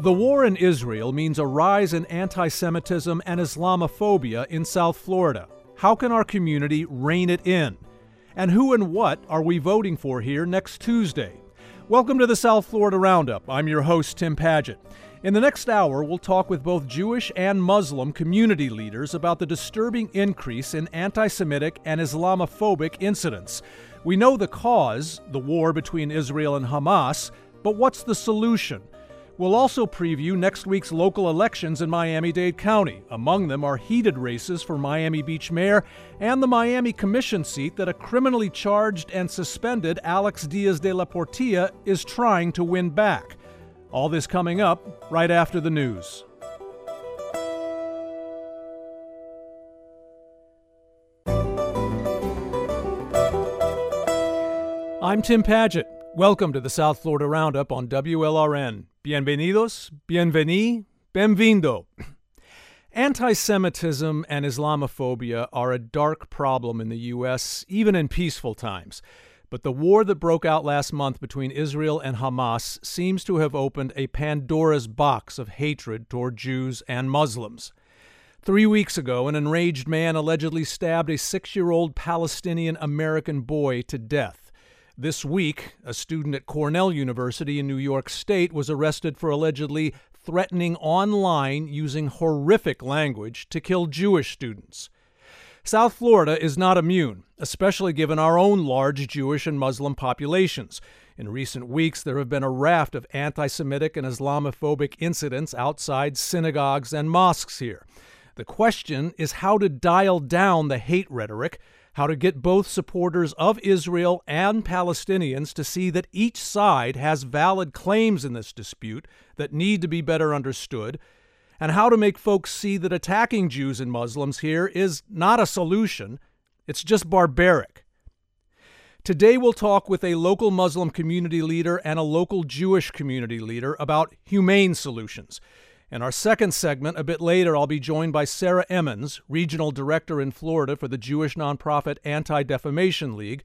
The war in Israel means a rise in anti-Semitism and Islamophobia in South Florida. How can our community rein it in? And who and what are we voting for here next Tuesday? Welcome to the South Florida Roundup. I'm your host, Tim Padgett. In the next hour, we'll talk with both Jewish and Muslim community leaders about the disturbing increase in anti-Semitic and Islamophobic incidents. We know the cause, the war between Israel and Hamas, but what's the solution? We'll also preview next week's local elections in Miami-Dade County. Among them are heated races for Miami Beach mayor and the Miami Commission seat that a criminally charged and suspended Alex Diaz de la Portilla is trying to win back. All this coming up right after the news. I'm Tim Padgett. Welcome to the South Florida Roundup on WLRN. Bienvenidos, bienveni, bienvindo. Anti-Semitism and Islamophobia are a dark problem in the U.S., even in peaceful times. But the war that broke out last month between Israel and Hamas seems to have opened a Pandora's box of hatred toward Jews and Muslims. 3 weeks ago, an enraged man allegedly stabbed a 6-year-old Palestinian-American boy to death. This week, a student at Cornell University in New York State was arrested for allegedly threatening online using horrific language to kill Jewish students. South Florida is not immune, especially given our own large Jewish and Muslim populations. In recent weeks, there have been a raft of anti-Semitic and Islamophobic incidents outside synagogues and mosques here. The question is how to dial down the hate rhetoric, how to get both supporters of Israel and Palestinians to see that each side has valid claims in this dispute that need to be better understood, and how to make folks see that attacking Jews and Muslims here is not a solution, it's just barbaric. Today we'll talk with a local Muslim community leader and a local Jewish community leader about humane solutions. In our second segment, a bit later, I'll be joined by Sarah Emmons, Regional Director in Florida for the Jewish nonprofit Anti-Defamation League.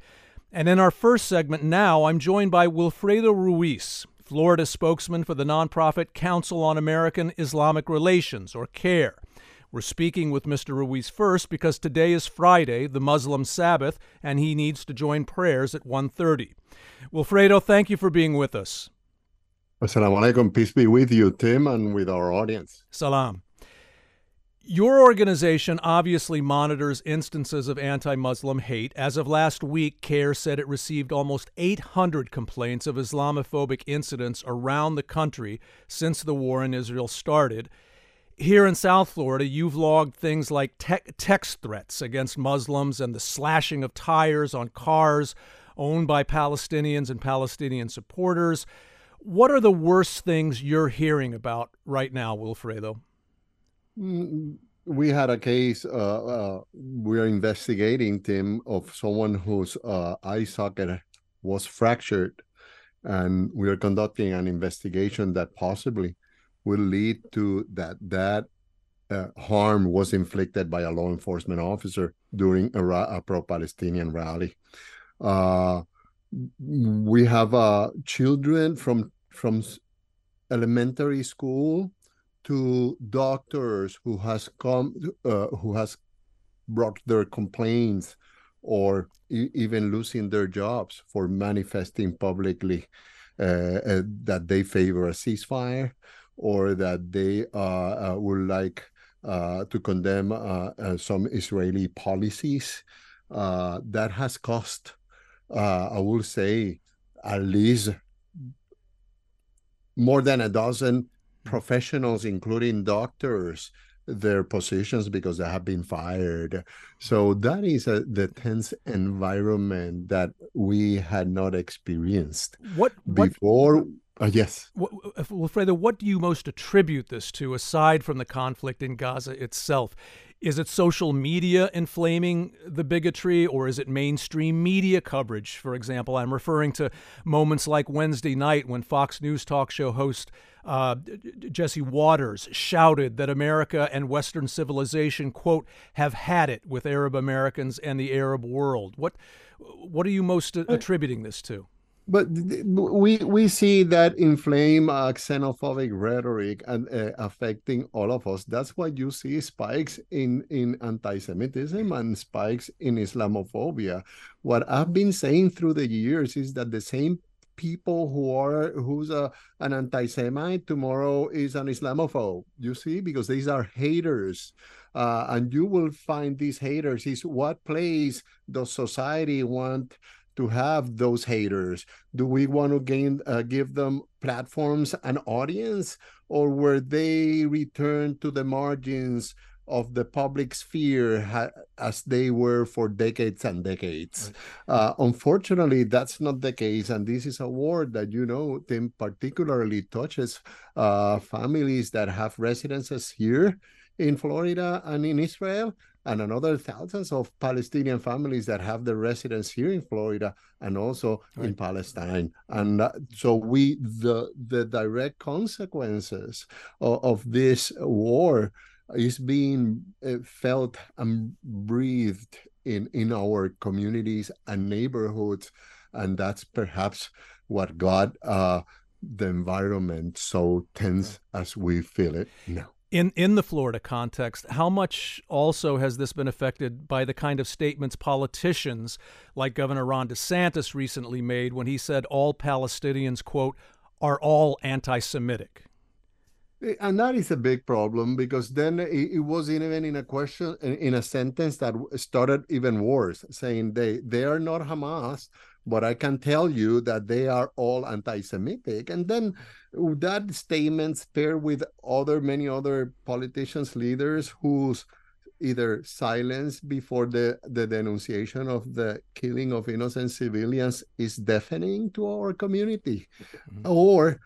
And in our first segment now, I'm joined by Wilfredo Ruiz, Florida spokesman for the nonprofit Council on American Islamic Relations, or CAIR. We're speaking with Mr. Ruiz first because today is Friday, the Muslim Sabbath, and he needs to join prayers at 1:30. Wilfredo, thank you for being with us. As-salamu alaykum. Peace be with you, Tim, and with our audience. Salam. Your organization obviously monitors instances of anti-Muslim hate. As of last week, CAIR said it received almost 800 complaints of Islamophobic incidents around the country since the war in Israel started. Here in South Florida, you've logged things like text threats against Muslims and the slashing of tires on cars owned by Palestinians and Palestinian supporters. What are the worst things you're hearing about right now, Wilfredo? We had a case we're investigating, Tim, of someone whose eye socket was fractured. And we are conducting an investigation that possibly will lead to that harm was inflicted by a law enforcement officer during a pro-Palestinian rally. We have children from elementary school to doctors who has brought their complaints or even losing their jobs for manifesting publicly that they favor a ceasefire or that they would like to condemn some Israeli policies. That has cost, I will say, at least more than a dozen professionals, including doctors, their positions because they have been fired. So that is the tense environment that we had not experienced before. Yes. Wilfredo, what do you most attribute this to, aside from the conflict in Gaza itself? Is it social media inflaming the bigotry, or is it mainstream media coverage? For example, I'm referring to moments like Wednesday night when Fox News talk show host Jesse Waters shouted that America and Western civilization, quote, have had it with Arab Americans and the Arab world. What are you most attributing this to? But we see that inflamed xenophobic rhetoric and affecting all of us. That's why you see spikes in anti-Semitism and spikes in Islamophobia. What I've been saying through the years is that the same people who's an anti-Semite tomorrow is an Islamophobe, you see, because these are haters. And you will find these haters is what place does society want to have those haters? Do we want to give them platforms and audience, or were they returned to the margins of the public sphere as they were for decades and decades? Right. Unfortunately, that's not the case. And this is a war that, you know, Tim, particularly touches families that have residences here in Florida and in Israel, and another thousands of Palestinian families that have their residence here in Florida and also right. in Palestine. And so the direct consequences of this war is being felt and breathed in our communities and neighborhoods, and that's perhaps what got the environment so tense as we feel it now. In the Florida context, how much also has this been affected by the kind of statements politicians like Governor Ron DeSantis recently made when he said all Palestinians, quote, are all anti-Semitic? And that is a big problem, because then it was even in a question, in a sentence that started even worse, saying they are not Hamas, but I can tell you that they are all anti-Semitic. And then that statement paired with many other politicians, leaders whose either silence before the denunciation of the killing of innocent civilians is deafening to our community, mm-hmm. or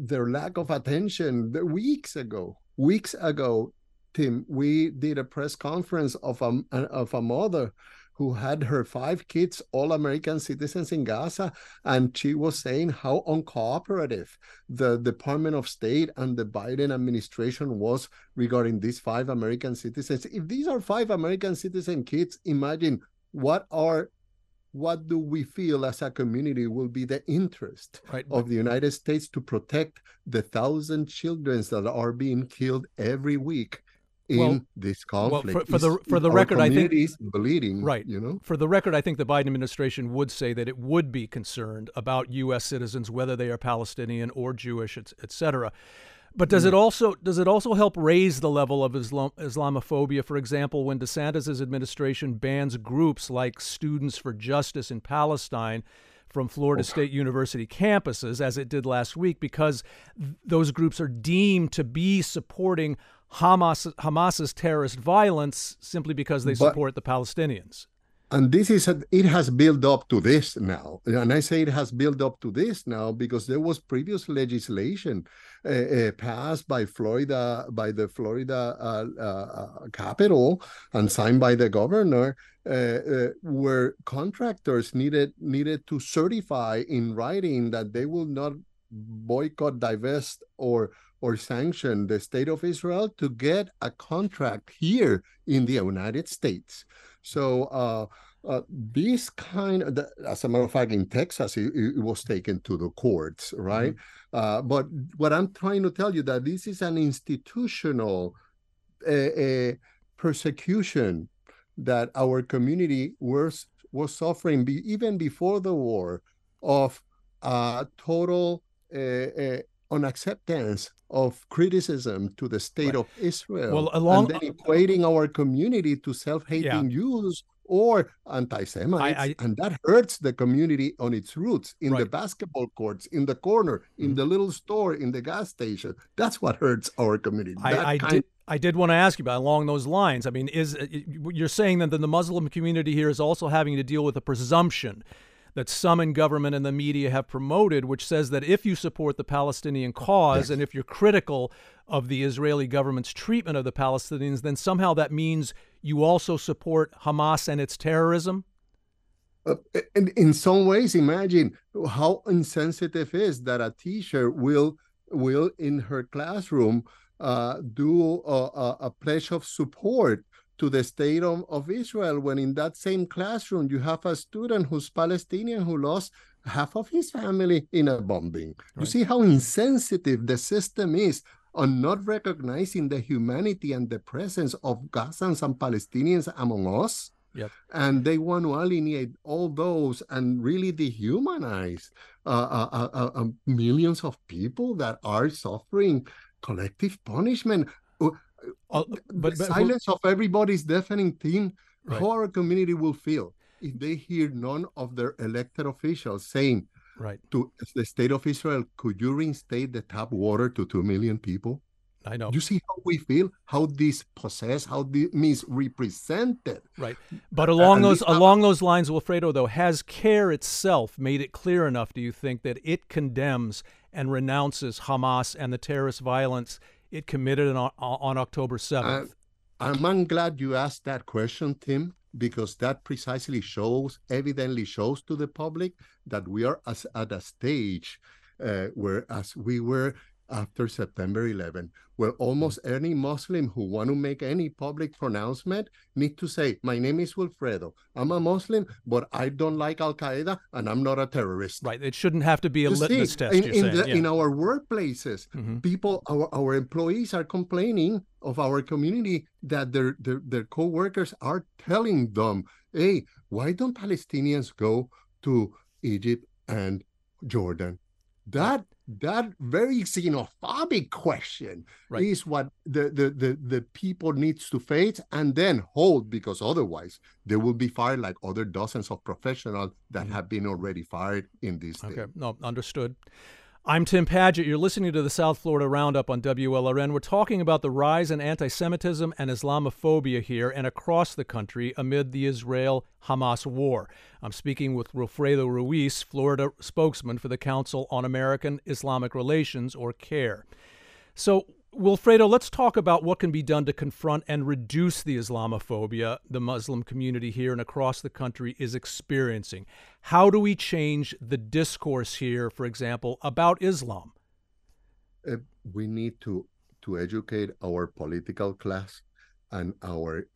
their lack of attention. Weeks ago, Tim, we did a press conference of a mother who had her 5 kids, all American citizens, in Gaza, and she was saying how uncooperative the Department of State and the Biden administration was regarding these 5 American citizens. If these are 5 American citizen kids, imagine what do we feel as a community will be the interest right. of the United States to protect the 1,000 children that are being killed every week in this conflict? Well, for the record, I think is bleeding. Right. You know, for the record, I think the Biden administration would say that it would be concerned about U.S. citizens, whether they are Palestinian or Jewish, et cetera. But does it also help raise the level of Islamophobia, for example, when DeSantis' administration bans groups like Students for Justice in Palestine from Florida State University campuses, as it did last week, because those groups are deemed to be supporting Hamas's terrorist violence simply because they support the Palestinians? And this is it has built up to this now. And I say it has built up to this now because there was previous legislation passed by the Florida Capitol and signed by the governor, where contractors needed to certify in writing that they will not boycott, divest, or sanction the state of Israel to get a contract here in the United States. So this kind of, as a matter of fact, in Texas, it was taken to the courts, right? Mm-hmm. But what I'm trying to tell you that this is an institutional persecution that our community was suffering even before the war, of total unacceptance of criticism to the state right. of Israel, and then equating our community to self-hating Jews or anti-Semites, and that hurts the community on its roots, in right. the basketball courts, in the corner, in mm-hmm. the little store, in the gas station. That's what hurts our community. I did want to ask you about along those lines. I mean, you're saying that the Muslim community here is also having to deal with a presumption that some in government and the media have promoted, which says that if you support the Palestinian cause yes. and if you're critical of the Israeli government's treatment of the Palestinians, then somehow that means you also support Hamas and its terrorism? And in some ways, imagine how insensitive it is that a teacher will in her classroom do a pledge of support to the state of Israel, when in that same classroom you have a student who's Palestinian who lost half of his family in a bombing. Right. You see how insensitive the system is on not recognizing the humanity and the presence of Gazans and Palestinians among us. Yep. And they want to alienate all those and really dehumanize millions of people that are suffering collective punishment. But silence of everybody's deafening theme. Right. How our community will feel if they hear none of their elected officials saying, right, to the state of Israel, could you reinstate the tap water to 2 million people? I know. You see how we feel, how dispossessed, how misrepresented. Right. But along those lines, Wilfredo, though, has CAIR itself made it clear enough, do you think, that it condemns and renounces Hamas and the terrorist violence it committed on October 7th? I'm glad you asked that question, Tim, because that precisely shows, evidently shows to the public that we are at a stage where, as we were after September 11, where almost any Muslim who want to make any public pronouncement need to say, my name is Wilfredo, I'm a Muslim, but I don't like Al-Qaeda, and I'm not a terrorist. Right, it shouldn't have to be a litmus test, you're saying. In our workplaces, people, our employees are complaining of our community that their co-workers are telling them, hey, why don't Palestinians go to Egypt and Jordan? That very xenophobic question, right, is what the people needs to face and then hold, because otherwise they will be fired like other dozens of professionals that have been already fired in this day. Okay, no, understood. I'm Tim Padgett. You're listening to the South Florida Roundup on WLRN. We're talking about the rise in anti-Semitism and Islamophobia here and across the country amid the Israel-Hamas war. I'm speaking with Wilfredo Ruiz, Florida spokesman for the Council on American Islamic Relations, or CAIR. So, Wilfredo, let's talk about what can be done to confront and reduce the Islamophobia the Muslim community here and across the country is experiencing. How do we change the discourse here, for example, about Islam? We need to educate our political class and our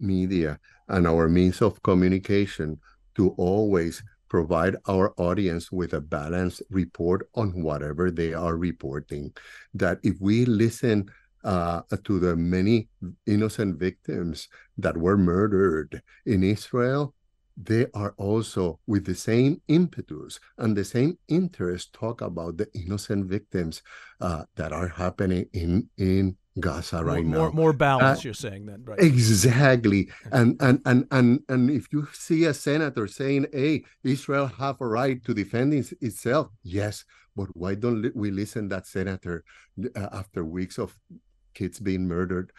media and our means of communication to always provide our audience with a balanced report on whatever they are reporting. That if we listen to the many innocent victims that were murdered in Israel, they are also, with the same impetus and the same interest, talk about the innocent victims that are happening in Gaza now. More balance, you're saying then, right? Exactly. And if you see a senator saying, hey, Israel have a right to defend itself, yes, but why don't we listen that senator after weeks of kids being murdered,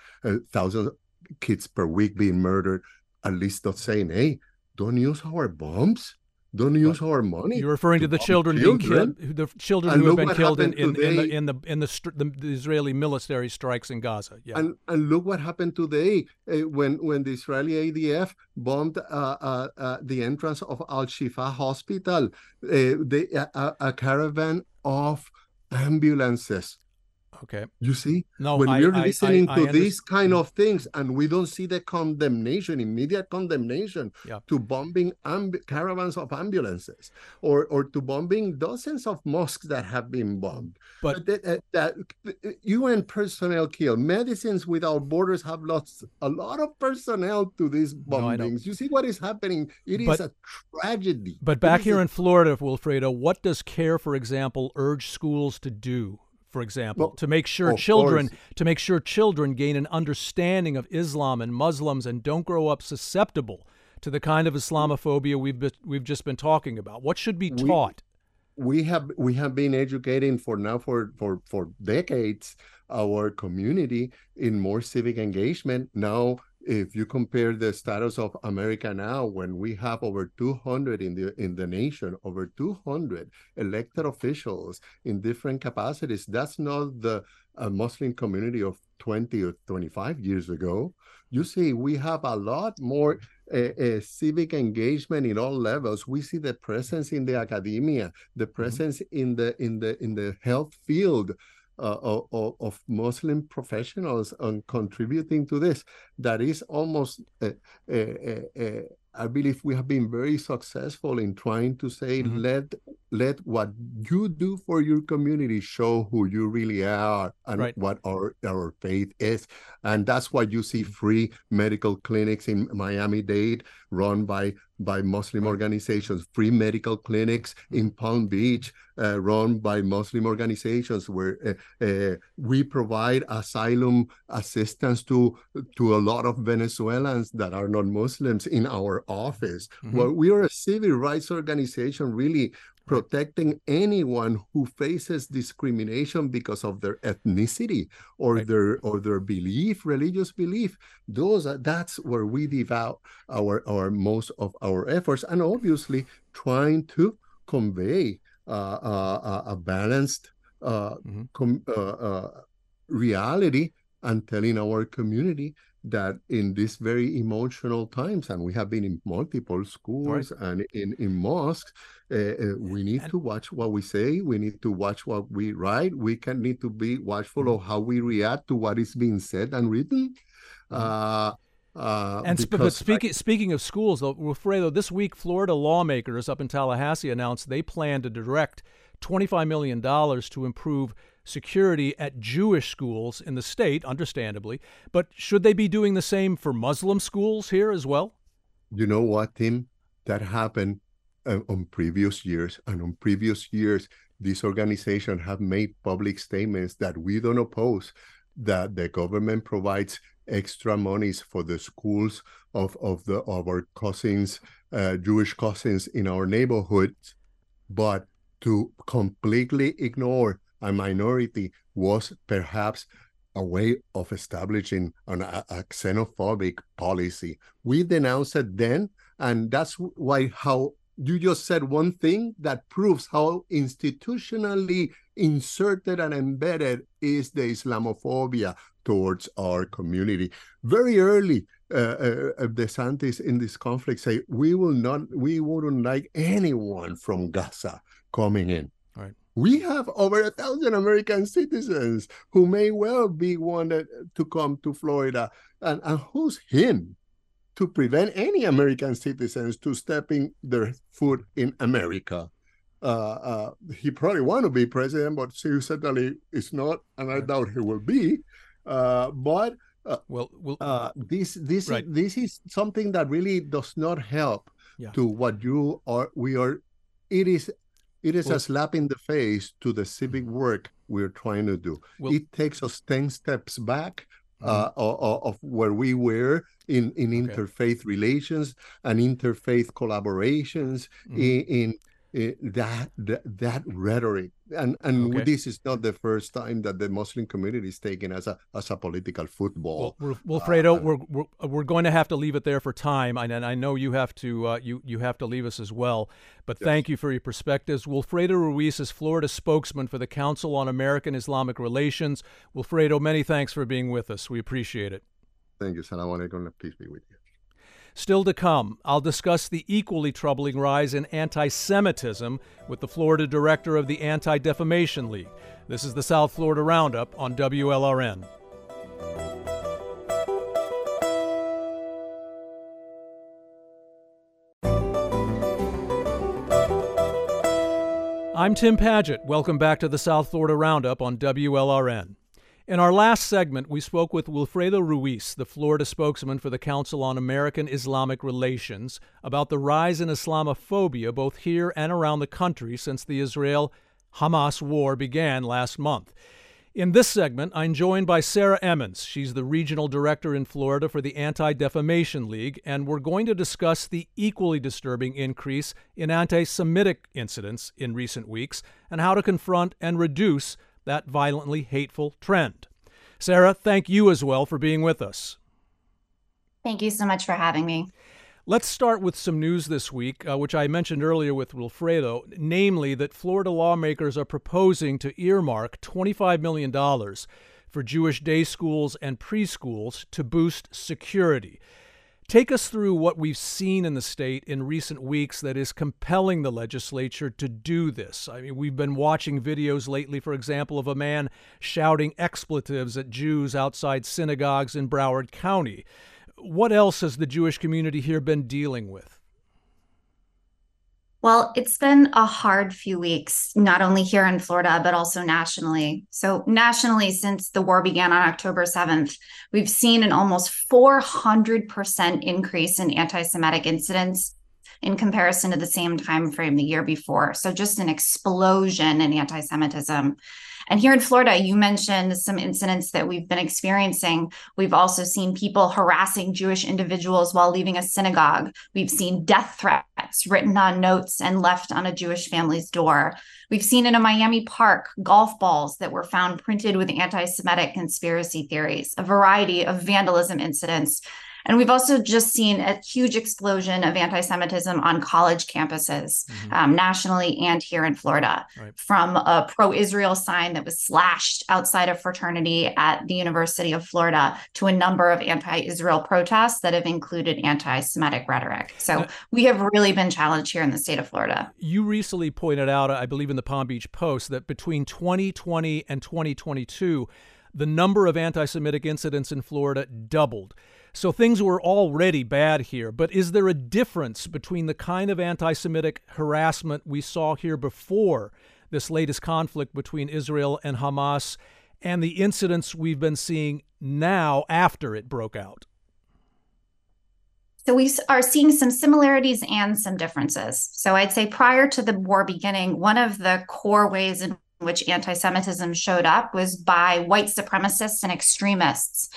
thousands of kids per week being murdered, at least not saying, hey, don't use our bombs. Don't use our money. You're referring to the children being killed, the children who have been killed in the Israeli military strikes in Gaza. Yeah. And look what happened today when the Israeli ADF bombed the entrance of Al-Shifa Hospital. A caravan of ambulances. Okay. You see, when you're listening to these kind of things, and we don't see the condemnation, immediate condemnation, to bombing caravans of ambulances, or to bombing dozens of mosques that have been bombed. But that UN personnel killed. Medicines Without Borders have lost a lot of personnel to these bombings. No, you see what is happening. It is a tragedy. But back here in Florida, Wilfredo, what does CAIR, for example, urge schools to do? For example, to make sure children gain an understanding of Islam and Muslims and don't grow up susceptible to the kind of Islamophobia we've just been talking about. What should be taught? We have been educating for decades our community in more civic engagement. Now, if you compare the status of America now, when we have over 200 in the nation, over 200 elected officials in different capacities, that's not the Muslim community of 20 or 25 years ago. You see, we have a lot more civic engagement in all levels. We see the presence in the academia, the presence in the health field, of Muslim professionals on contributing to this, that is almost I believe we have been very successful in trying to say, mm-hmm. let what you do for your community show who you really are and right. what our faith is. And that's why you see free medical clinics in Miami-Dade run by Muslim organizations, free medical clinics in Palm Beach run by Muslim organizations, where we provide asylum assistance to a lot of Venezuelans that are not Muslims in our office. Mm-hmm. Well, we are a civil rights organization really protecting anyone who faces discrimination because of their ethnicity or right. their belief, religious belief. That's where we devote our most of our efforts, and obviously trying to convey a balanced mm-hmm. Reality and telling our community that in these very emotional times, and we have been in multiple schools right. and in mosques, we need to watch what we say, we need to watch what we write, we need to be watchful of how we react to what is being said and written. Speaking of schools, though, Wilfredo, this week Florida lawmakers up in Tallahassee announced they plan to direct $25 million to improve security at Jewish schools in the state, understandably, but should they be doing the same for Muslim schools here as well? You know what, Tim? That happened on previous years, and on previous years, this organization have made public statements that we don't oppose, that the government provides extra monies for the schools of our cousins, Jewish cousins in our neighborhoods, but to completely ignore a minority was perhaps a way of establishing a xenophobic policy. We denounced it then, and that's why how you just said one thing that proves how institutionally inserted and embedded is the Islamophobia towards our community. Very early, DeSantis in this conflict say, we wouldn't like anyone from Gaza coming in. All right. We have over 1,000 American citizens who may well be wanted to come to Florida. And who's him to prevent any American citizens to stepping their foot in America? He probably want to be president, but he certainly is not, and I doubt he will be. This is something that really does not help to what you are. It is a slap in the face to the civic work we're trying to do. It takes us 10 steps back of where we were in interfaith relations and interfaith collaborations, in that rhetoric. And this is not the first time that the Muslim community is taken as a political football. Wilfredo, we're going to have to leave it there for time, and I know you have to you have to leave us as well. But thank you for your perspectives. Wilfredo Ruiz is Florida spokesman for the Council on American Islamic Relations. Wilfredo, many thanks for being with us. We appreciate it. Thank you. Salam alaikum. Peace be with you. Still to come, I'll discuss the equally troubling rise in anti-Semitism with the Florida director of the Anti-Defamation League. This is the South Florida Roundup on WLRN. I'm Tim Padgett. Welcome back to the South Florida Roundup on WLRN. In our last segment, we spoke with Wilfredo Ruiz, the Florida spokesman for the Council on American Islamic Relations, about the rise in Islamophobia both here and around the country since the Israel-Hamas war began last month. In this segment, I'm joined by Sarah Emmons. She's the regional director in Florida for the Anti-Defamation League, and we're going to discuss the equally disturbing increase in anti-Semitic incidents in recent weeks and how to confront and reduce that violently hateful trend. Sarah, thank you as well for being with us. Thank you so much for having me. Let's start with some news this week, which I mentioned earlier with Wilfredo, namely that Florida lawmakers are proposing to earmark $25 million for Jewish day schools and preschools to boost security. Take us through what we've seen in the state in recent weeks that is compelling the legislature to do this. I mean, we've been watching videos lately, for example, of a man shouting expletives at Jews outside synagogues in Broward County. What else has the Jewish community here been dealing with? Well, it's been a hard few weeks, not only here in Florida, but also nationally. So nationally, since the war began on October 7th, we've seen an almost 400% increase in anti-Semitic incidents in comparison to the same time frame the year before. So just an explosion in anti-Semitism. And here in Florida, you mentioned some incidents that we've been experiencing. We've also seen people harassing Jewish individuals while leaving a synagogue. We've seen death threats written on notes and left on a Jewish family's door. We've seen in a Miami park golf balls that were found printed with anti-Semitic conspiracy theories, a variety of vandalism incidents. And we've also just seen a huge explosion of anti-Semitism on college campuses, nationally and here in Florida, right, from a pro-Israel sign that was slashed outside of fraternity at the University of Florida to a number of anti-Israel protests that have included anti-Semitic rhetoric. So we have really been challenged here in the state of Florida. You recently pointed out, I believe in the Palm Beach Post, that between 2020 and 2022, the number of anti-Semitic incidents in Florida doubled. So things were already bad here, but is there a difference between the kind of anti-Semitic harassment we saw here before this latest conflict between Israel and Hamas and the incidents we've been seeing now after it broke out? So we are seeing some similarities and some differences. So I'd say prior to the war beginning, one of the core ways in which anti-Semitism showed up was by white supremacists and extremists,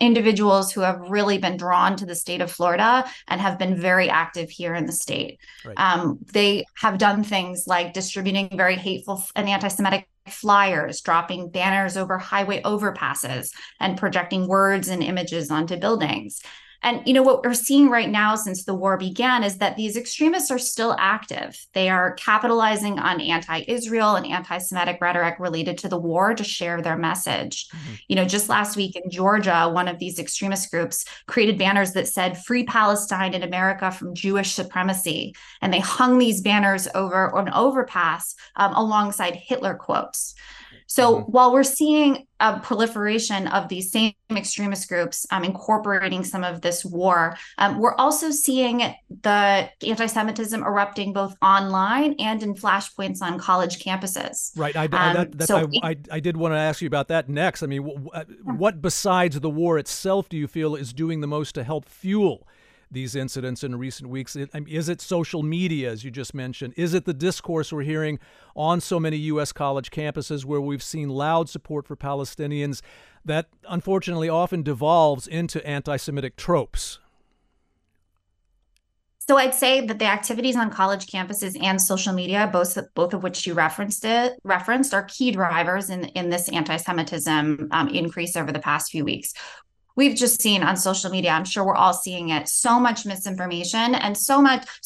individuals who have really been drawn to the state of Florida and have been very active here in the state. Right. They have done things like distributing very hateful and anti-Semitic flyers, dropping banners over highway overpasses, and projecting words and images onto buildings. And, you know, what we're seeing right now since the war began is that these extremists are still active. They are capitalizing on anti-Israel and anti-Semitic rhetoric related to the war to share their message. Mm-hmm. You know, just last week in Georgia, one of these extremist groups created banners that said "Free Palestine and America from Jewish supremacy." And they hung these banners over an overpass alongside Hitler quotes. So while we're seeing a proliferation of these same extremist groups incorporating some of this war, we're also seeing the anti-Semitism erupting both online and in flashpoints on college campuses. Right. I did want to ask you about that next. I mean, what besides the war itself do you feel is doing the most to help fuel these incidents in recent weeks? Is it social media, as you just mentioned? Is it the discourse we're hearing on so many U.S. college campuses where we've seen loud support for Palestinians that unfortunately often devolves into anti-Semitic tropes? So I'd say that the activities on college campuses and social media, both of which you referenced, are key drivers in this anti-Semitism increase over the past few weeks. We've just seen on social media, I'm sure we're all seeing it, so much misinformation and so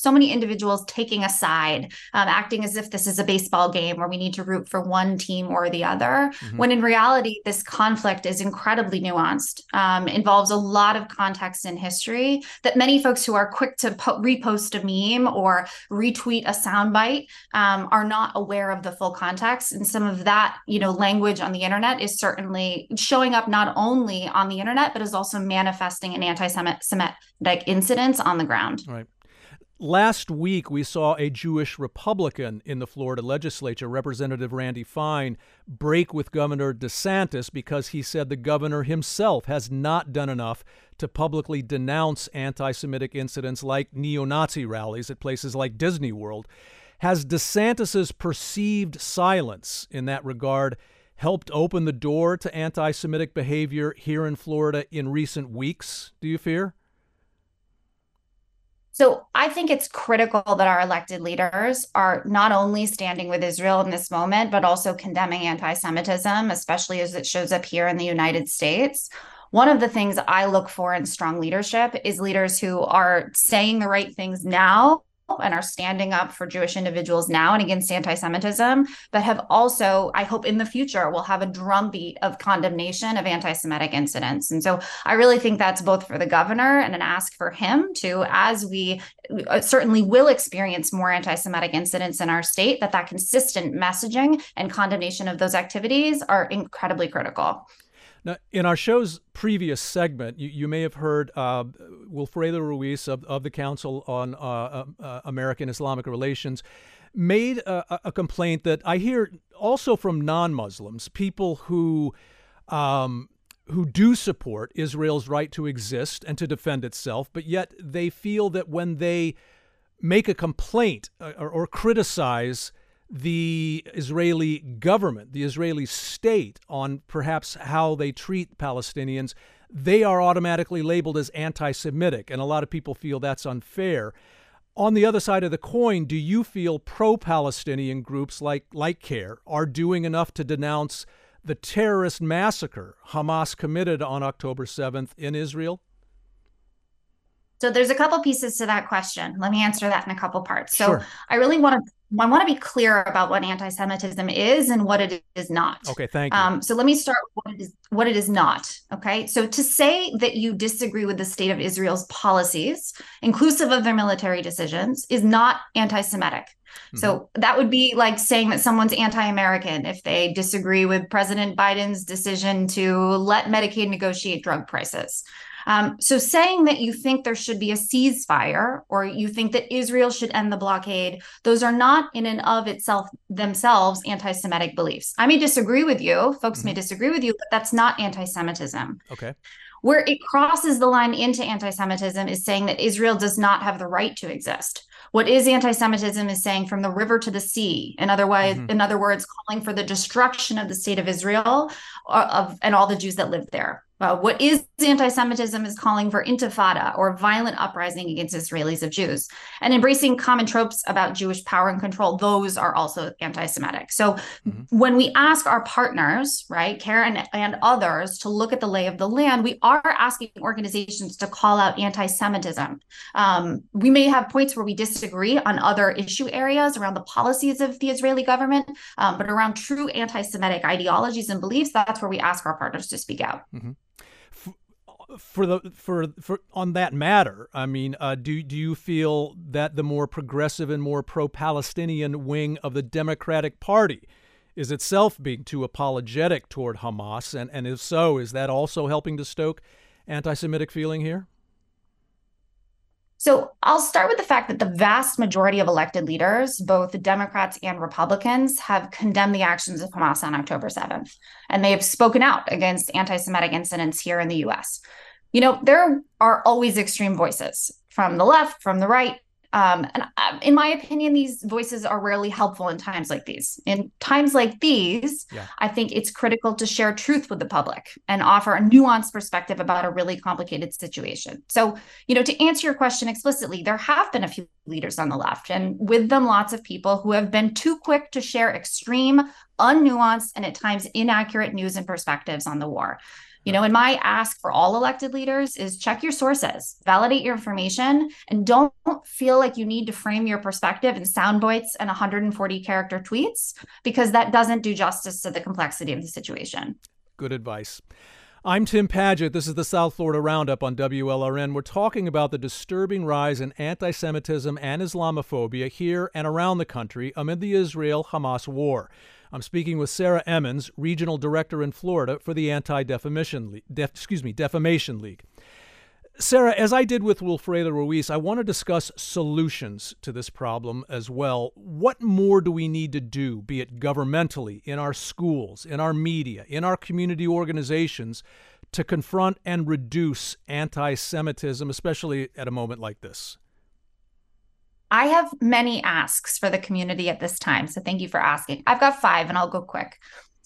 many individuals taking a side, acting as if this is a baseball game where we need to root for one team or the other, when in reality, this conflict is incredibly nuanced, involves a lot of context and history that many folks who are quick to repost a meme or retweet a soundbite are not aware of the full context. And some of that, you know, language on the internet is certainly showing up not only on the internet, but is also manifesting in anti-Semitic incidents on the ground. Right. Last week, we saw a Jewish Republican in the Florida legislature, Representative Randy Fine, break with Governor DeSantis because he said the governor himself has not done enough to publicly denounce anti-Semitic incidents like neo-Nazi rallies at places like Disney World. Has DeSantis's perceived silence in that regard helped open the door to anti-Semitic behavior here in Florida in recent weeks, do you fear? So I think it's critical that our elected leaders are not only standing with Israel in this moment, but also condemning anti-Semitism, especially as it shows up here in the United States. One of the things I look for in strong leadership is leaders who are saying the right things now and are standing up for Jewish individuals now and against anti-Semitism, but have also, I hope in the future, will have a drumbeat of condemnation of anti-Semitic incidents. And so I really think that's both for the governor and an ask for him to, as we certainly will experience more anti-Semitic incidents in our state, that consistent messaging and condemnation of those activities are incredibly critical. Now, in our show's previous segment, you may have heard Wilfredo Ruiz of the Council on American Islamic Relations made a complaint that I hear also from non-Muslims, people who do support Israel's right to exist and to defend itself, but yet they feel that when they make a complaint or criticize the Israeli government, the Israeli state, on perhaps how they treat Palestinians, they are automatically labeled as anti-Semitic, and a lot of people feel that's unfair. On the other side of the coin, do you feel pro-Palestinian groups like CAIR are doing enough to denounce the terrorist massacre Hamas committed on October 7th in Israel? So there's a couple pieces to that question. Let me answer that in a couple parts. So sure. I want to be clear about what anti-Semitism is and what it is not. Okay, thank you. So let me start with what it is not. Okay, so to say that you disagree with the state of Israel's policies, inclusive of their military decisions, is not anti-Semitic. Mm-hmm. So that would be like saying that someone's anti-American if they disagree with President Biden's decision to let Medicaid negotiate drug prices. So saying that you think there should be a ceasefire or you think that Israel should end the blockade, those are not in and of itself themselves anti-Semitic beliefs. I may disagree with you, folks may disagree with you, but that's not anti-Semitism. Okay. Where it crosses the line into anti-Semitism is saying that Israel does not have the right to exist. What is anti-Semitism is saying from the river to the sea, in other words, calling for the destruction of the state of Israel and all the Jews that live there. What is anti-Semitism is calling for intifada or violent uprising against Israelis of Jews and embracing common tropes about Jewish power and control. Those are also anti-Semitic. So when we ask our partners, right, CAIR and others, to look at the lay of the land, we are asking organizations to call out anti-Semitism. We may have points where we disagree on other issue areas around the policies of the Israeli government, but around true anti-Semitic ideologies and beliefs, that's where we ask our partners to speak out. Mm-hmm. On that matter, I mean, do you feel that the more progressive and more pro-Palestinian wing of the Democratic Party is itself being too apologetic toward Hamas? And if so, is that also helping to stoke anti-Semitic feeling here? So I'll start with the fact that the vast majority of elected leaders, both Democrats and Republicans, have condemned the actions of Hamas on October 7th, and they have spoken out against anti-Semitic incidents here in the U.S. You know, there are always extreme voices from the left, from the right. And in my opinion, these voices are rarely helpful in times like these. In times like these, I think it's critical to share truth with the public and offer a nuanced perspective about a really complicated situation. So, you know, to answer your question explicitly, there have been a few leaders on the left, and with them, lots of people who have been too quick to share extreme, unnuanced, and at times inaccurate news and perspectives on the war. You know, and my ask for all elected leaders is check your sources, validate your information, and don't feel like you need to frame your perspective in sound bites and 140-character tweets, because that doesn't do justice to the complexity of the situation. Good advice. I'm Tim Padgett. This is the South Florida Roundup on WLRN. We're talking about the disturbing rise in anti-Semitism and Islamophobia here and around the country amid the Israel-Hamas war. I'm speaking with Sarah Emmons, Regional Director in Florida for the Anti-Defamation League. Sarah, as I did with Wilfredo Ruiz, I want to discuss solutions to this problem as well. What more do we need to do, be it governmentally, in our schools, in our media, in our community organizations, to confront and reduce anti-Semitism, especially at a moment like this? I have many asks for the community at this time, so thank you for asking. I've got 5, and I'll go quick.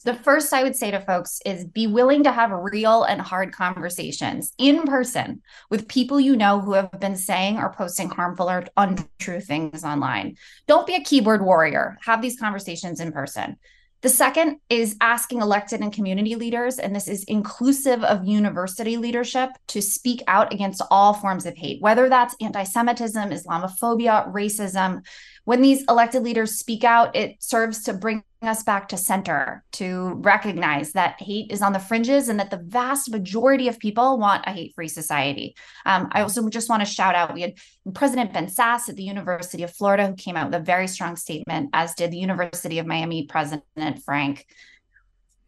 The first I would say to folks is be willing to have real and hard conversations in person with people you know who have been saying or posting harmful or untrue things online. Don't be a keyboard warrior. Have these conversations in person. The second is asking elected and community leaders, and this is inclusive of university leadership, to speak out against all forms of hate, whether that's anti-Semitism, Islamophobia, racism. When these elected leaders speak out, it serves to bring us back to center, to recognize that hate is on the fringes and that the vast majority of people want a hate-free society. I also just want to shout out, we had President Ben Sasse at the University of Florida who came out with a very strong statement, as did the University of Miami President Frank.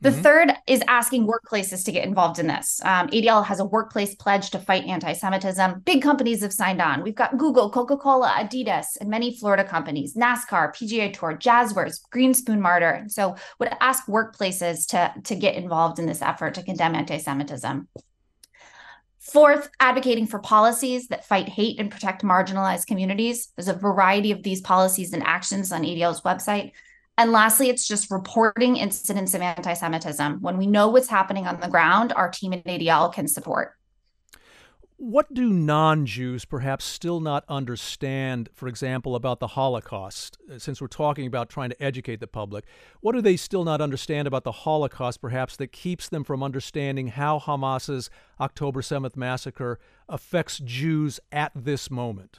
The third is asking workplaces to get involved in this. ADL has a workplace pledge to fight anti-Semitism. Big companies have signed on. We've got Google, Coca-Cola, Adidas, and many Florida companies, NASCAR, PGA Tour, Jazzwares, Green Spoon Martyr. So would ask workplaces to get involved in this effort to condemn anti-Semitism. Fourth, advocating for policies that fight hate and protect marginalized communities. There's a variety of these policies and actions on ADL's website. And lastly, it's just reporting incidents of anti-Semitism. When we know what's happening on the ground, our team at ADL can support. What do non-Jews perhaps still not understand, for example, about the Holocaust? Since we're talking about trying to educate the public, what do they still not understand about the Holocaust, perhaps, that keeps them from understanding how Hamas's October 7th massacre affects Jews at this moment?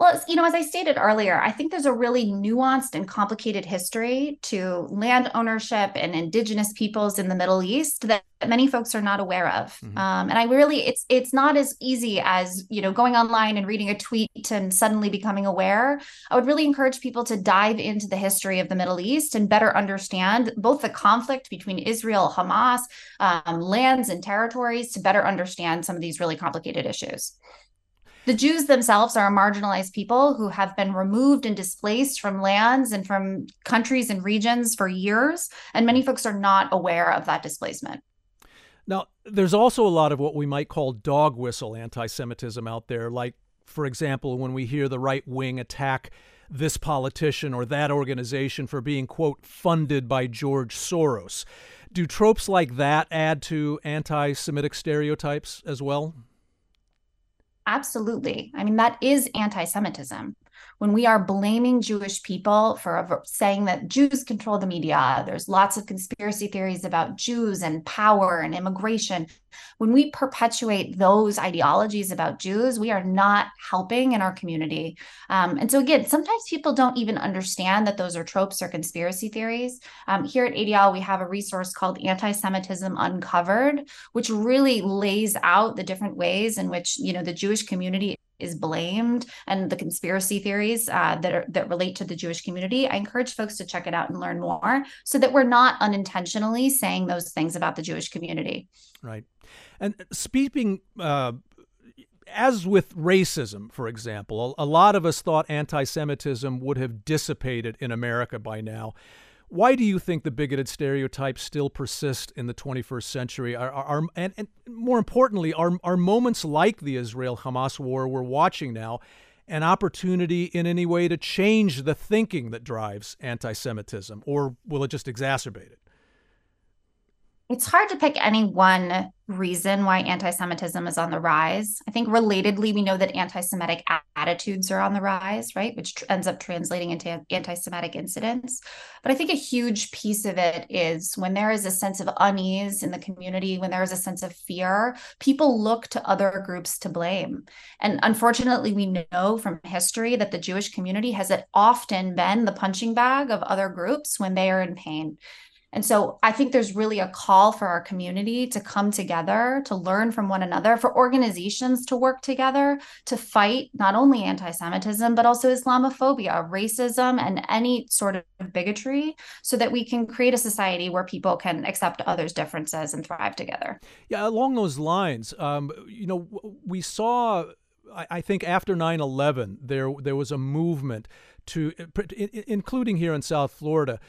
Well, you know, as I stated earlier, I think there's a really nuanced and complicated history to land ownership and indigenous peoples in the Middle East that many folks are not aware of. And I really, it's not as easy as, you know, going online and reading a tweet and suddenly becoming aware. I would really encourage people to dive into the history of the Middle East and better understand both the conflict between Israel, Hamas, lands and territories to better understand some of these really complicated issues. The Jews themselves are a marginalized people who have been removed and displaced from lands and from countries and regions for years, and many folks are not aware of that displacement. Now, there's also a lot of what we might call dog whistle anti-Semitism out there, like, for example, when we hear the right wing attack this politician or that organization for being, quote, funded by George Soros. Do tropes like that add to anti-Semitic stereotypes as well? Absolutely. I mean, that is anti-Semitism. When we are blaming Jewish people for saying that Jews control the media, there's lots of conspiracy theories about Jews and power and immigration. When we perpetuate those ideologies about Jews, we are not helping in our community. And so again, sometimes people don't even understand that those are tropes or conspiracy theories. Here at ADL, we have a resource called Anti-Semitism Uncovered, which really lays out the different ways in which, you know, the Jewish community is blamed and the conspiracy theories that relate to the Jewish community. I encourage folks to check it out and learn more so that we're not unintentionally saying those things about the Jewish community. Right. And speaking, as with racism, for example, a lot of us thought anti-Semitism would have dissipated in America by now. Why do you think the bigoted stereotypes still persist in the 21st century? And more importantly, are moments like the Israel-Hamas war we're watching now an opportunity in any way to change the thinking that drives anti-Semitism, or will it just exacerbate it? It's hard to pick any one reason why anti-Semitism is on the rise. I think relatedly, we know that anti-Semitic attitudes are on the rise, right, which ends up translating into anti-Semitic incidents. But I think a huge piece of it is when there is a sense of unease in the community, when there is a sense of fear, people look to other groups to blame. And unfortunately, we know from history that the Jewish community has often been the punching bag of other groups when they are in pain. And so I think there's really a call for our community to come together, to learn from one another, for organizations to work together, to fight not only anti-Semitism, but also Islamophobia, racism, and any sort of bigotry so that we can create a society where people can accept others' differences and thrive together. Yeah, along those lines, you know, we saw, I think after 9/11, there was a movement to, including here in South Florida,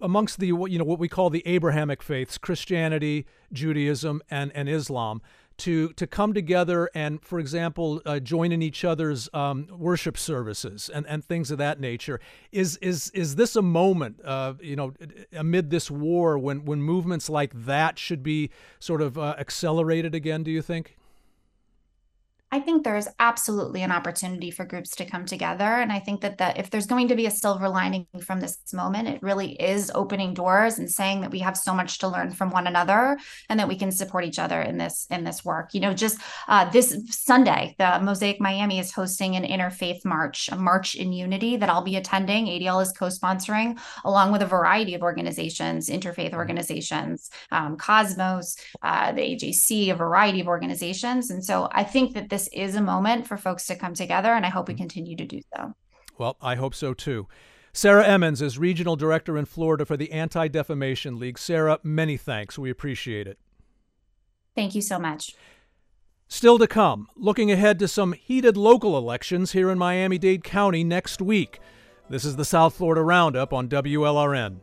amongst the, you know, what we call the Abrahamic faiths, Christianity, Judaism, and Islam, to come together and, for example, join in each other's worship services and things of that nature. Is this a moment, you know, amid this war when movements like that should be sort of accelerated again, do you think? I think there is absolutely an opportunity for groups to come together. And I think that if there's going to be a silver lining from this moment, it really is opening doors and saying that we have so much to learn from one another and that we can support each other in this work. You know, just this Sunday, the Mosaic Miami is hosting an Interfaith March, a March in Unity that I'll be attending. ADL is co-sponsoring along with a variety of organizations, interfaith organizations, Cosmos, the AJC, a variety of organizations. And so I think that this is a moment for folks to come together, and I hope we continue to do so. Well, I hope so, too. Sarah Emmons is Regional Director in Florida for the Anti-Defamation League. Sarah, many thanks. We appreciate it. Thank you so much. Still to come, looking ahead to some heated local elections here in Miami-Dade County next week. This is the South Florida Roundup on WLRN.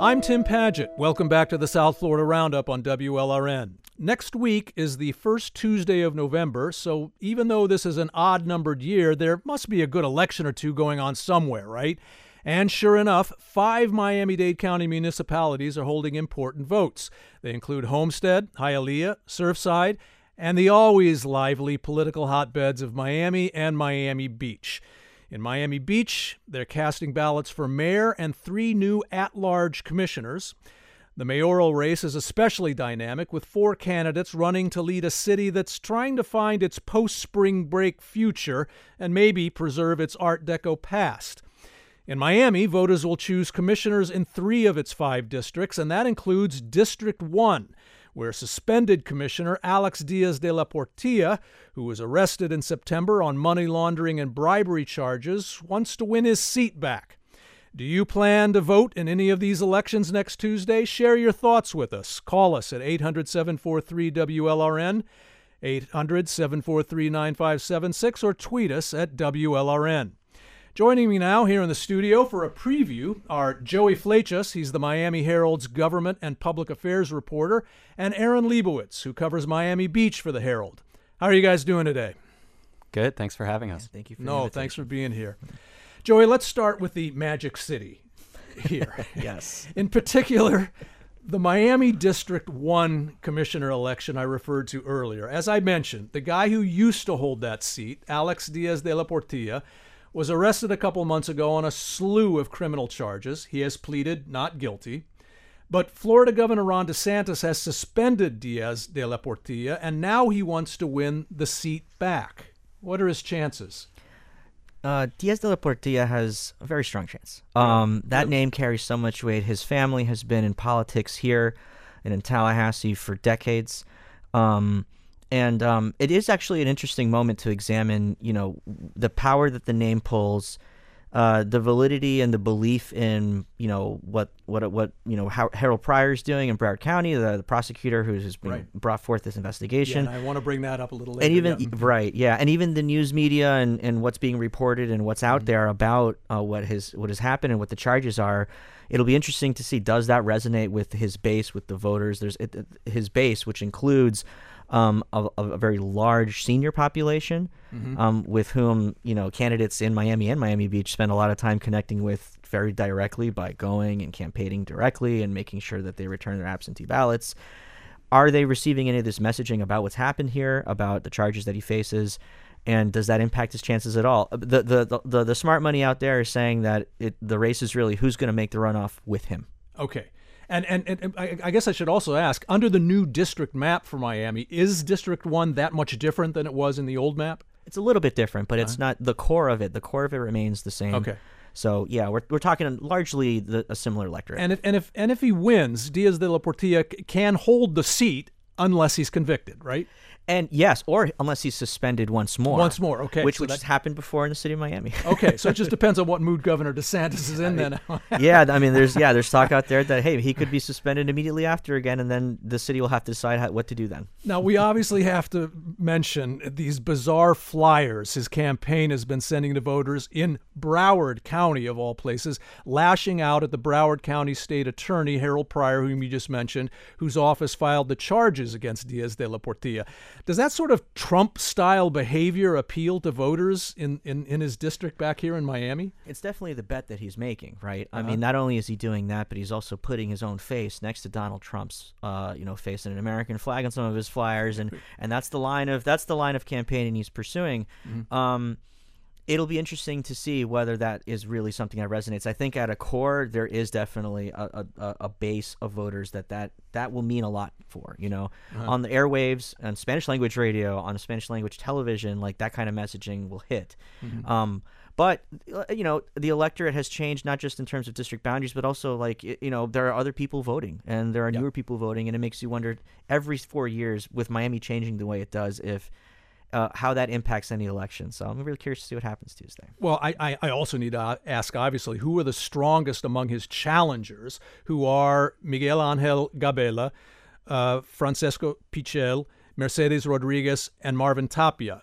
I'm Tim Padgett. Welcome back to the South Florida Roundup on WLRN. Next week is the first Tuesday of November, so even though this is an odd-numbered year, there must be a good election or two going on somewhere, right? And sure enough, 5 Miami-Dade County municipalities are holding important votes. They include Homestead, Hialeah, Surfside, and the always lively political hotbeds of Miami and Miami Beach. In Miami Beach, they're casting ballots for mayor and 3 new at-large commissioners. The mayoral race is especially dynamic, with 4 candidates running to lead a city that's trying to find its post-spring break future and maybe preserve its Art Deco past. In Miami, voters will choose commissioners in 3 of its 5 districts, and that includes District 1, where suspended Commissioner Alex Diaz de la Portilla, who was arrested in September on money laundering and bribery charges, wants to win his seat back. Do you plan to vote in any of these elections next Tuesday? Share your thoughts with us. Call us at 800-743-WLRN, 800-743-9576, or tweet us at WLRN. Joining me now here in the studio for a preview are Joey Flachus, he's the Miami Herald's government and public affairs reporter, and Aaron Leibowitz, who covers Miami Beach for the Herald. How are you guys doing today? Good. Thanks for having us. Yeah, thank you for having us. Thanks for being here. Joey, let's start with the Magic City here. Yes. In particular, the Miami District 1 commissioner election I referred to earlier. As I mentioned, the guy who used to hold that seat, Alex Diaz de la Portilla, was arrested a couple months ago on a slew of criminal charges. He has pleaded not guilty. But Florida Governor Ron DeSantis has suspended Diaz de la Portilla, and now he wants to win the seat back. What are his chances? Diaz de la Portilla has a very strong chance. That name carries so much weight. His family has been in politics here and in Tallahassee for decades. And it is actually an interesting moment to examine, you know, the power that the name pulls, the validity and the belief in, you know, how Harold Pryor is doing in Broward County, the prosecutor who has been brought forth this investigation. Yeah, and I want to bring that up a little later. And even and even the news media and what's being reported and what's out there about what has happened and what the charges are. It'll be interesting to see, does that resonate with his base, with the voters? His base, which includes a very large senior population, with whom, you know, candidates in Miami and Miami Beach spend a lot of time connecting with very directly by going and campaigning directly and making sure that they return their absentee ballots. Are they receiving any of this messaging about what's happened here, about the charges that he faces, and does that impact his chances at all? The smart money out there is saying that the race is really who's going to make the runoff with him. Okay. And I guess I should also ask, under the new district map for Miami, is District 1 that much different than it was in the old map? It's a little bit different, but it's not the core of it. The core of it remains the same. Okay. So, yeah, we're talking largely a similar electorate. And if he wins, Diaz de la Portilla can hold the seat unless he's convicted, right? And yes, or unless he's suspended once more. Once more, okay. Which has happened before in the city of Miami. Okay, so it just depends on what mood Governor DeSantis is in then. Yeah, I mean, there's talk out there that, hey, he could be suspended immediately after again, and then the city will have to decide what to do then. Now, we obviously have to mention these bizarre flyers his campaign has been sending to voters in Broward County, of all places, lashing out at the Broward County State Attorney, Harold Pryor, whom you just mentioned, whose office filed the charges against Diaz de la Portilla. Does that sort of Trump-style behavior appeal to voters in his district back here in Miami? It's definitely the bet that he's making, right? I mean, not only is he doing that, but he's also putting his own face next to Donald Trump's, face and an American flag on some of his flyers, and that's the line of campaigning he's pursuing. Mm-hmm. It'll be interesting to see whether that is really something that resonates. I think at a core, there is definitely a base of voters that will mean a lot for, you know, on the airwaves, on Spanish language radio, on Spanish language television, like that kind of messaging will hit. Mm-hmm. But, you know, the electorate has changed, not just in terms of district boundaries, but also, like, you know, there are other people voting and there are newer people voting. And it makes you wonder every 4 years, with Miami changing the way it does, if how that impacts any election. So I'm really curious to see what happens Tuesday. Well, I also need to ask, obviously, who are the strongest among his challengers, who are Miguel Ángel Gabela, Francesco Pichel, Mercedes Rodriguez, and Marvin Tapia.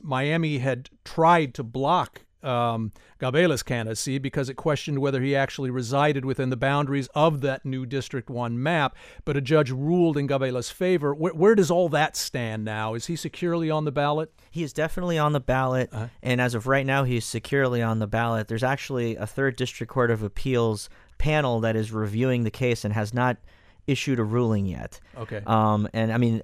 Miami had tried to block Gabela's candidacy because it questioned whether he actually resided within the boundaries of that new District 1 map, but a judge ruled in Gabela's favor. Where does all that stand now? Is he securely on the ballot? He is definitely on the ballot, and as of right now, he is securely on the ballot. There's actually a Third District Court of Appeals panel that is reviewing the case and has not issued a ruling yet. Okay. And I mean,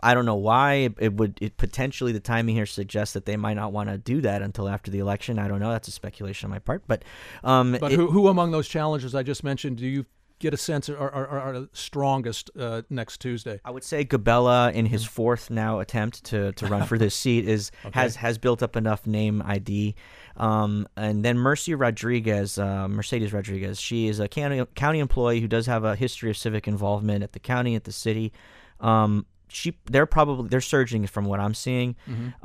I don't know why it potentially, the timing here suggests that they might not want to do that until after the election. I don't know. That's a speculation on my part. But who among those challengers I just mentioned do you get a sense are strongest next Tuesday? I would say Gabela, in his fourth now attempt to run for this seat, is has built up enough name ID. And then Mercedes Rodriguez. She is a county employee who does have a history of civic involvement at the county, at the city. They're surging from what I'm seeing,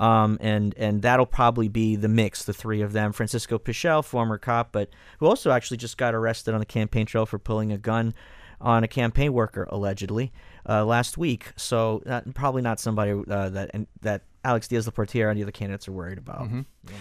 and that'll probably be the mix, the three of them. Francisco Pichel, former cop, but who also actually just got arrested on the campaign trail for pulling a gun on a campaign worker, allegedly, last week. So probably not somebody that Alex Diaz de la Portilla or any of the candidates are worried about. Mm-hmm. Yeah.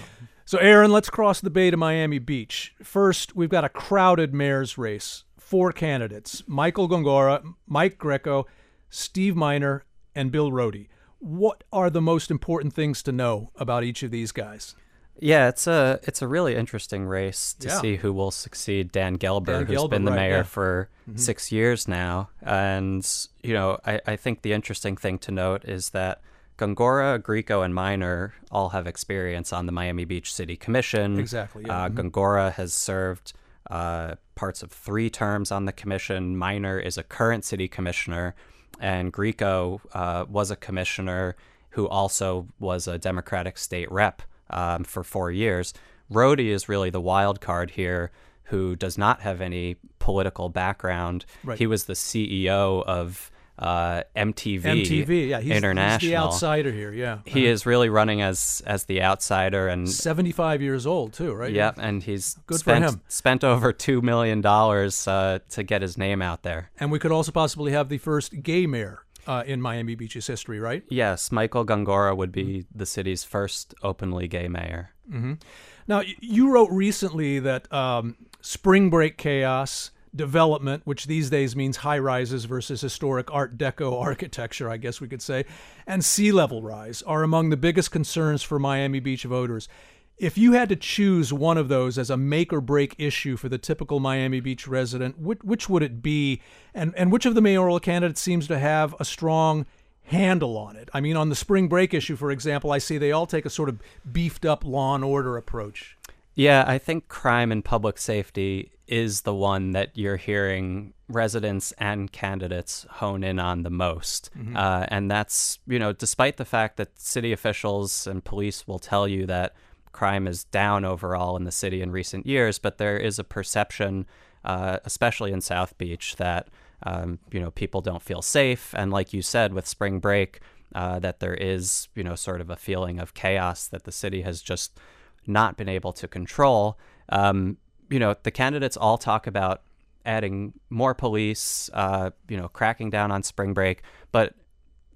So, Aaron, let's cross the bay to Miami Beach. First, we've got a crowded mayor's race. Four candidates: Michael Gongora, Mike Grieco, Steve Meiner, and Bill Rohde. What are the most important things to know about each of these guys? Yeah, it's a really interesting race to see who will succeed Dan Gelber, who's been the mayor for 6 years now. And, you know, I think the interesting thing to note is that Gongora, Grieco, and Meiner all have experience on the Miami Beach City Commission. Exactly. Yeah. Gongora has served parts of 3 terms on the commission. Meiner is a current city commissioner. And Grieco was a commissioner who also was a Democratic state rep for 4 years. Rohde is really the wild card here, who does not have any political background. Right. He was the CEO of MTV International. He's the outsider here, yeah. He is really running as the outsider. And 75 years old, too, right? Yeah, and he's spent over $2 million to get his name out there. And we could also possibly have the first gay mayor in Miami Beach's history, right? Yes, Michael Gongora would be the city's first openly gay mayor. Mm-hmm. Now, you wrote recently that spring break chaos, development, which these days means high-rises versus historic Art Deco architecture, I guess we could say, and sea-level rise are among the biggest concerns for Miami Beach voters. If you had to choose one of those as a make-or-break issue for the typical Miami Beach resident, which would it be? And which of the mayoral candidates seems to have a strong handle on it? I mean, on the spring break issue, for example, I see they all take a sort of beefed-up law and order approach. Yeah, I think crime and public safety is the one that you're hearing residents and candidates hone in on the most. Mm-hmm. And that's, you know, despite the fact that city officials and police will tell you that crime is down overall in the city in recent years, but there is a perception, especially in South Beach, that, you know, people don't feel safe. And like you said, with spring break, that there is, you know, sort of a feeling of chaos that the city has just not been able to control. You know, the candidates all talk about adding more police, you know, cracking down on spring break, but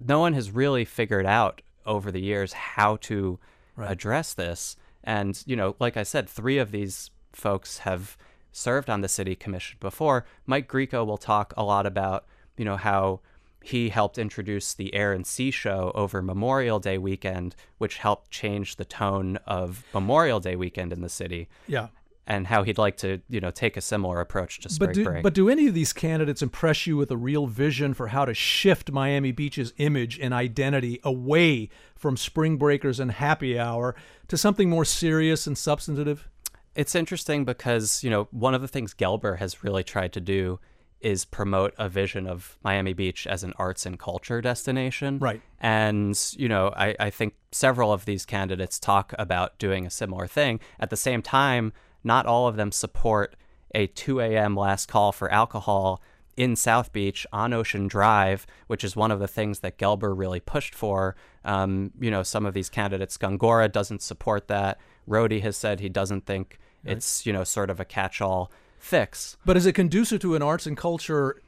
no one has really figured out over the years how to address this. And, you know, like I said, 3 of these folks have served on the city commission before. Mike Grieco will talk a lot about, you know, how he helped introduce the Air and Sea Show over Memorial Day weekend, which helped change the tone of Memorial Day weekend in the city. Yeah. And how he'd like to, you know, take a similar approach to spring break. But do any of these candidates impress you with a real vision for how to shift Miami Beach's image and identity away from spring breakers and happy hour to something more serious and substantive? It's interesting because, you know, one of the things Gelber has really tried to do is promote a vision of Miami Beach as an arts and culture destination. Right. And, you know, I think several of these candidates talk about doing a similar thing. At the same time, not all of them support a 2 a.m. last call for alcohol in South Beach on Ocean Drive, which is one of the things that Gelber really pushed for. You know, some of these candidates, Gongora doesn't support that. Rohde has said he doesn't think it's, you know, sort of a catch-all fix. But is it conducive to an arts and culture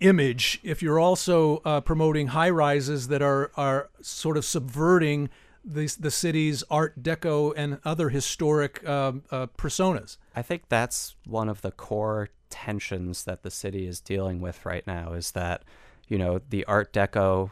image if you're also promoting high-rises that are sort of subverting the city's Art Deco and other historic personas? I think that's one of the core tensions that the city is dealing with right now, is that, you know, the Art Deco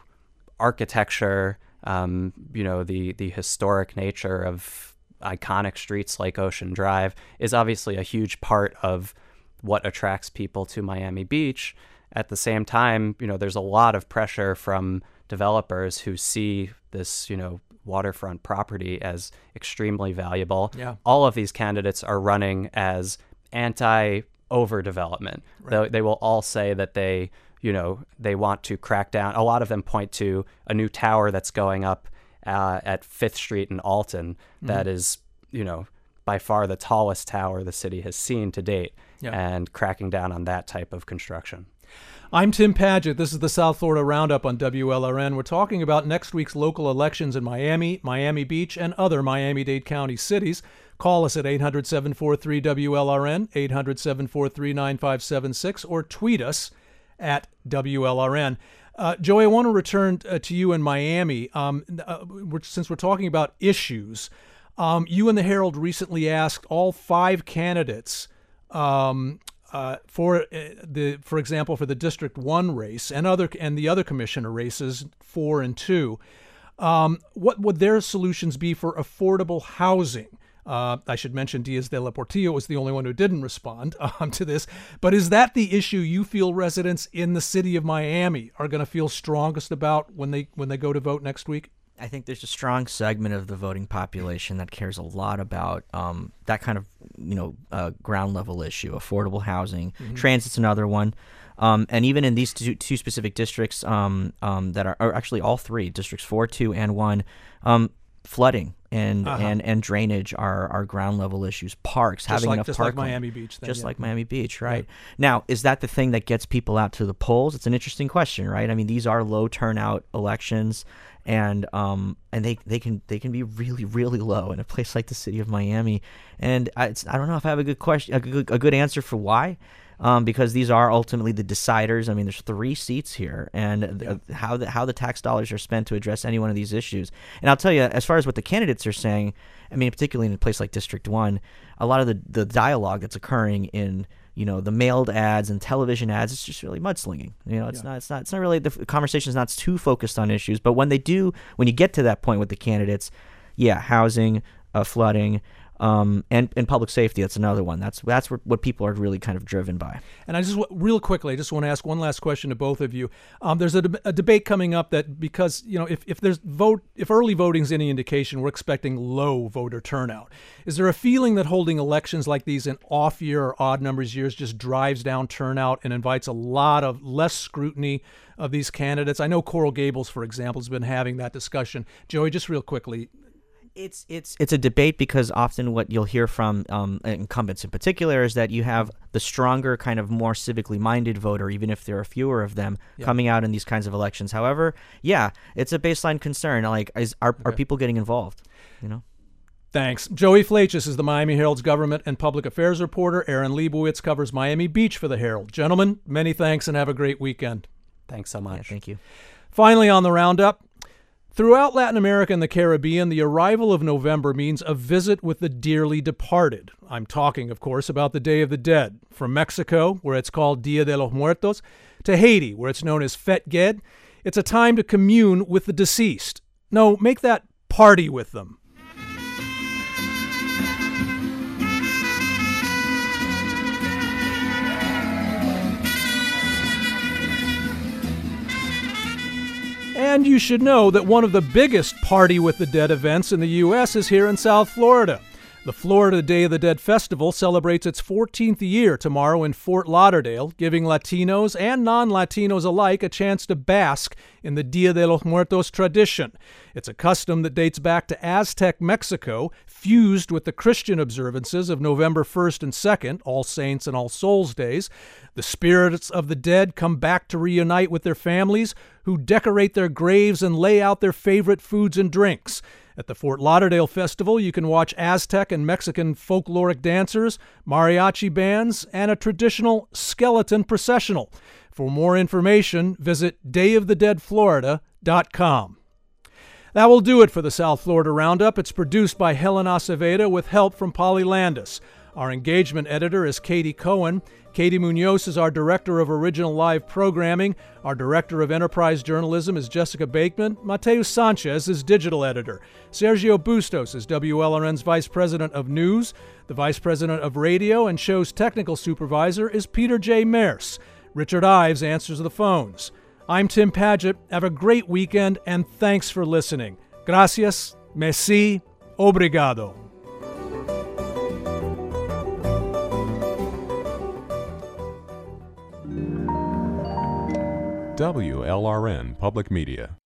architecture, you know, the historic nature of iconic streets like Ocean Drive is obviously a huge part of what attracts people to Miami Beach. At the same time, you know, there's a lot of pressure from developers who see this, you know, waterfront property as extremely valuable. Yeah. All of these candidates are running as anti-overdevelopment. Right. They will all say that they, you know, they want to crack down. A lot of them point to a new tower that's going up at 5th Street in Alton that is, you know, by far the tallest tower the city has seen to date, and cracking down on that type of construction. I'm Tim Padgett. This is the South Florida Roundup on WLRN. We're talking about next week's local elections in Miami, Miami Beach, and other Miami-Dade County cities. Call us at 800-743-WLRN, 800-743-9576, or tweet us at WLRN. Joey, I want to return to you in Miami. Since we're talking about issues, you and the Herald recently asked all 5 candidates for example, for the District 1 race and the other commissioner races 4 and 2, what would their solutions be for affordable housing? I should mention Diaz de la Portilla was the only one who didn't respond to this. But is that the issue you feel residents in the city of Miami are going to feel strongest about when they go to vote next week? I think there's a strong segment of the voting population that cares a lot about that kind of, you know, ground level issue. Affordable housing, transit's another one, and even in these two specific districts that are actually all 3 districts, 4, 2, and 1, flooding and drainage are ground level issues. Parks, having enough parkland. Just like Miami Beach. Then, just like Miami Beach, right? Yeah. Now, is that the thing that gets people out to the polls? It's an interesting question, right? I mean, these are low turnout elections, and they can be really, really low in a place like the city of Miami. And I don't know if I have a good answer for why. Because these are ultimately the deciders. I mean, there's 3 seats here, and how the tax dollars are spent to address any one of these issues. And I'll tell you, as far as what the candidates are saying, I mean, particularly in a place like District 1, a lot of the dialogue that's occurring in, you know, the mailed ads and television ads, it's just really mudslinging. You know, it's not really, the conversation is not too focused on issues. But when you get to that point with the candidates, housing, flooding. And public safety, that's another one. That's what people are really kind of driven by. And I just want to ask one last question to both of you. There's a debate coming up that, because, you know, if early voting's any indication, we're expecting low voter turnout. Is there a feeling that holding elections like these in off year or odd numbers years just drives down turnout and invites a lot of less scrutiny of these candidates? I know Coral Gables, for example, has been having that discussion. Joey, just real quickly. It's a debate, because often what you'll hear from incumbents in particular is that you have the stronger, kind of more civically minded voter, even if there are fewer of them, coming out in these kinds of elections. However, it's a baseline concern. Like, are people getting involved? You know. Thanks. Joey Flachis is the Miami Herald's government and public affairs reporter. Aaron Leibowitz covers Miami Beach for the Herald. Gentlemen, many thanks and have a great weekend. Thanks so much. Yeah, thank you. Finally, on the roundup. Throughout Latin America and the Caribbean, the arrival of November means a visit with the dearly departed. I'm talking, of course, about the Day of the Dead. From Mexico, where it's called Día de los Muertos, to Haiti, where it's known as Fête Gued, it's a time to commune with the deceased. No, make that party with them. And you should know that one of the biggest Party with the Dead events in the U.S. is here in South Florida. The Florida Day of the Dead Festival celebrates its 14th year tomorrow in Fort Lauderdale, giving Latinos and non-Latinos alike a chance to bask in the Día de los Muertos tradition. It's a custom that dates back to Aztec Mexico, fused with the Christian observances of November 1st and 2nd, All Saints and All Souls Days. The spirits of the dead come back to reunite with their families, who decorate their graves and lay out their favorite foods and drinks. At the Fort Lauderdale Festival, you can watch Aztec and Mexican folkloric dancers, mariachi bands, and a traditional skeleton processional. For more information, visit dayofthedeadflorida.com. That will do it for the South Florida Roundup. It's produced by Helen Aceveda with help from Polly Landis. Our engagement editor is Katie Cohen. Katie Munoz is our director of original live programming. Our director of enterprise journalism is Jessica Bakeman. Mateo Sanchez is digital editor. Sergio Bustos is WLRN's vice president of news. The vice president of radio and show's technical supervisor is Peter J. Maerse. Richard Ives answers the phones. I'm Tim Padgett. Have a great weekend, and thanks for listening. Gracias, merci, obrigado. WLRN Public Media.